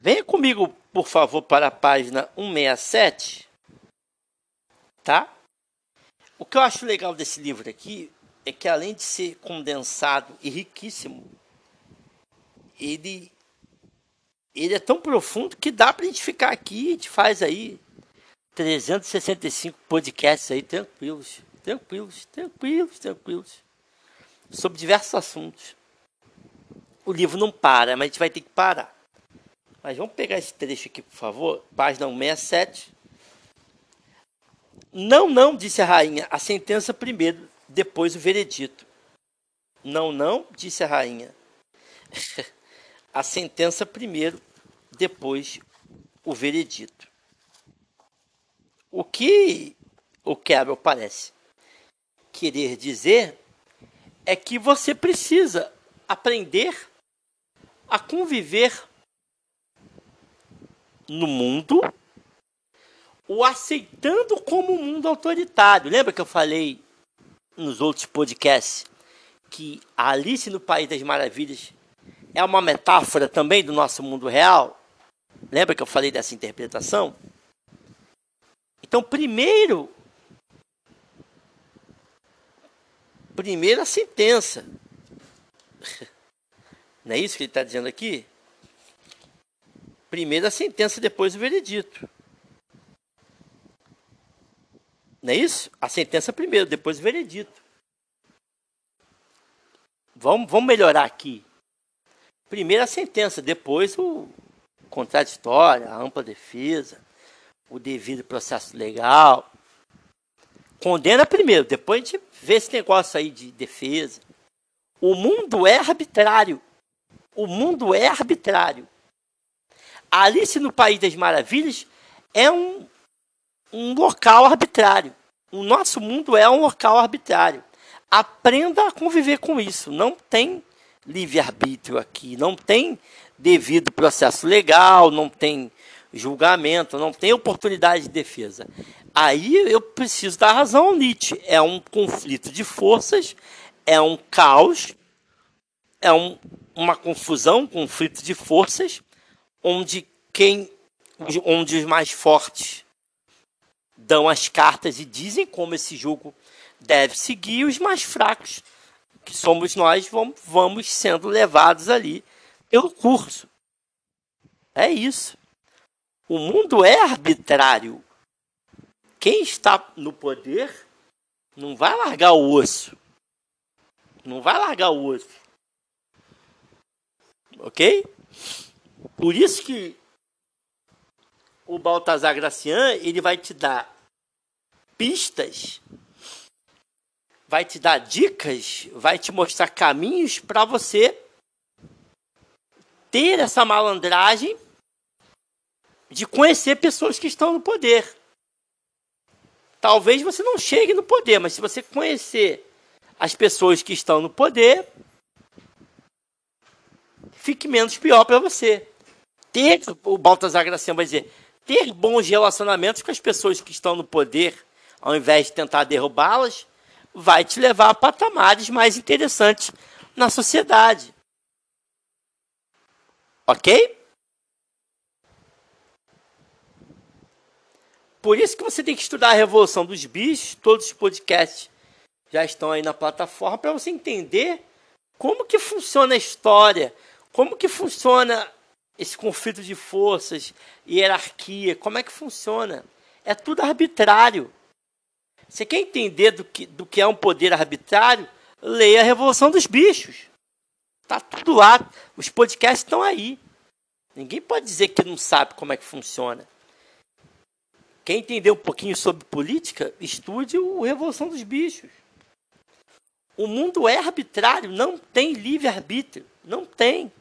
Venha comigo, por favor, para a página 167, tá? O que eu acho legal desse livro aqui é que, além de ser condensado e riquíssimo, ele é tão profundo que dá para a gente ficar aqui, a gente faz aí 365 podcasts aí tranquilos, sobre diversos assuntos. O livro não para, mas a gente vai ter que parar. Mas vamos pegar esse trecho aqui, por favor. Página 167. Não, não, disse a rainha. A sentença primeiro, depois o veredito. Não, não, disse a rainha. A sentença primeiro, depois o veredito. O que o Carroll parece querer dizer é que você precisa aprender a conviver no mundo, o aceitando como um mundo autoritário. Lembra que eu falei nos outros podcasts que a Alice no País das Maravilhas é uma metáfora também do nosso mundo real? Lembra que eu falei dessa interpretação? Então, primeiro a sentença. Não é isso que ele está dizendo aqui? Primeiro a sentença, depois o veredito. Não é isso? A sentença primeiro, depois o veredito. Vamos melhorar aqui. Primeiro a sentença, depois o contraditório, a ampla defesa, o devido processo legal. Condena primeiro, depois a gente vê esse negócio aí de defesa. O mundo é arbitrário. O mundo é arbitrário. Alice no País das Maravilhas é um local arbitrário. O nosso mundo é um local arbitrário. Aprenda a conviver com isso. Não tem livre-arbítrio aqui. Não tem devido processo legal, não tem julgamento, não tem oportunidade de defesa. Aí eu preciso dar razão ao Nietzsche. É um conflito de forças, é um caos, é uma confusão, um conflito de forças, onde os mais fortes dão as cartas e dizem como esse jogo deve seguir, e os mais fracos, que somos nós, vamos sendo levados ali pelo curso. É isso. O mundo é arbitrário. Quem está no poder não vai largar o osso. Não vai largar o osso. Ok? Por isso que o Baltasar Gracián, ele vai te dar pistas, vai te dar dicas, vai te mostrar caminhos para você ter essa malandragem de conhecer pessoas que estão no poder. Talvez você não chegue no poder, mas se você conhecer as pessoas que estão no poder, fique menos pior para você. O Baltasar Gracián vai dizer, ter bons relacionamentos com as pessoas que estão no poder, ao invés de tentar derrubá-las, vai te levar a patamares mais interessantes na sociedade. Ok? Por isso que você tem que estudar a Revolução dos Bichos, todos os podcasts já estão aí na plataforma, para você entender como que funciona a história, como que funciona esse conflito de forças, hierarquia, como é que funciona? É tudo arbitrário. Você quer entender do que é um poder arbitrário? Leia a Revolução dos Bichos. Está tudo lá, os podcasts estão aí. Ninguém pode dizer que não sabe como é que funciona. Quem entender um pouquinho sobre política, estude o Revolução dos Bichos. O mundo é arbitrário, não tem livre-arbítrio, não tem.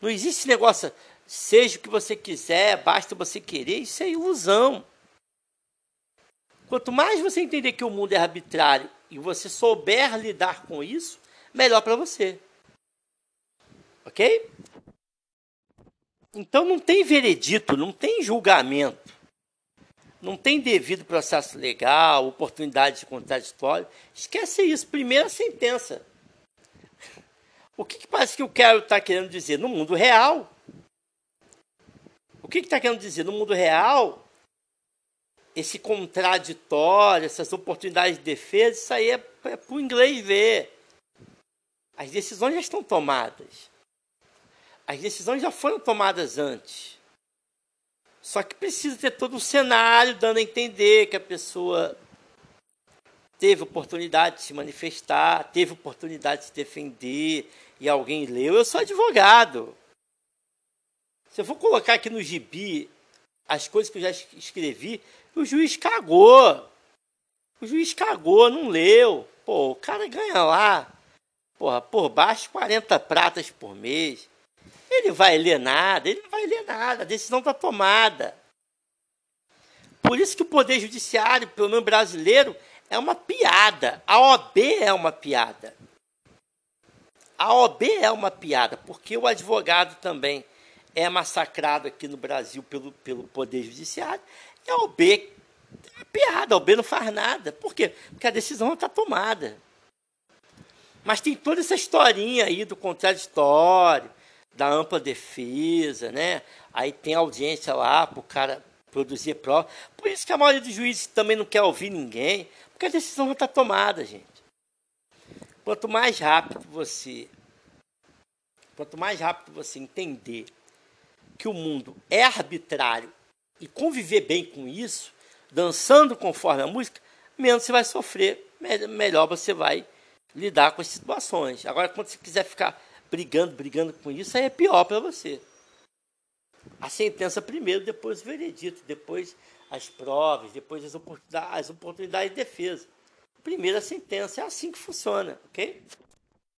Não existe esse negócio, seja o que você quiser, basta você querer, isso é ilusão. Quanto mais você entender que o mundo é arbitrário e você souber lidar com isso, melhor para você. Ok? Então não tem veredito, não tem julgamento, não tem devido processo legal, oportunidade de contraditório. Esquece isso, primeira sentença. O que parece que o Carroll está querendo dizer? No mundo real, que está querendo dizer? No mundo real, esse contraditório, essas oportunidades de defesa, isso aí é para o inglês ver. As decisões já estão tomadas. As decisões já foram tomadas antes. Só que precisa ter todo um cenário dando a entender que a pessoa teve oportunidade de se manifestar, teve oportunidade de se defender, e alguém leu. Eu sou advogado. Se eu for colocar aqui no gibi as coisas que eu já escrevi, o juiz cagou. O juiz cagou, não leu. Pô, o cara ganha lá, porra, por baixo, 40 pratas por mês. Ele vai ler nada, ele não vai ler nada. A decisão está tomada. Por isso que o Poder Judiciário, pelo menos brasileiro, é uma piada. A OAB é uma piada. A OAB é uma piada, porque o advogado também é massacrado aqui no Brasil pelo Poder Judiciário. E a OAB é uma piada, a OAB não faz nada. Por quê? Porque a decisão não está tomada. Mas tem toda essa historinha aí do contraditório, da ampla defesa, né? Aí tem audiência lá para o cara produzir prova. Por isso que a maioria dos juízes também não quer ouvir ninguém, porque a decisão já está tomada, gente. Quanto mais rápido você entender que o mundo é arbitrário e conviver bem com isso, dançando conforme a música, menos você vai sofrer, melhor você vai lidar com as situações. Agora, quando você quiser ficar brigando com isso, aí é pior para você. A sentença primeiro, depois o veredito, depois as provas, depois as oportunidades de defesa. Primeiro a sentença, é assim que funciona, ok?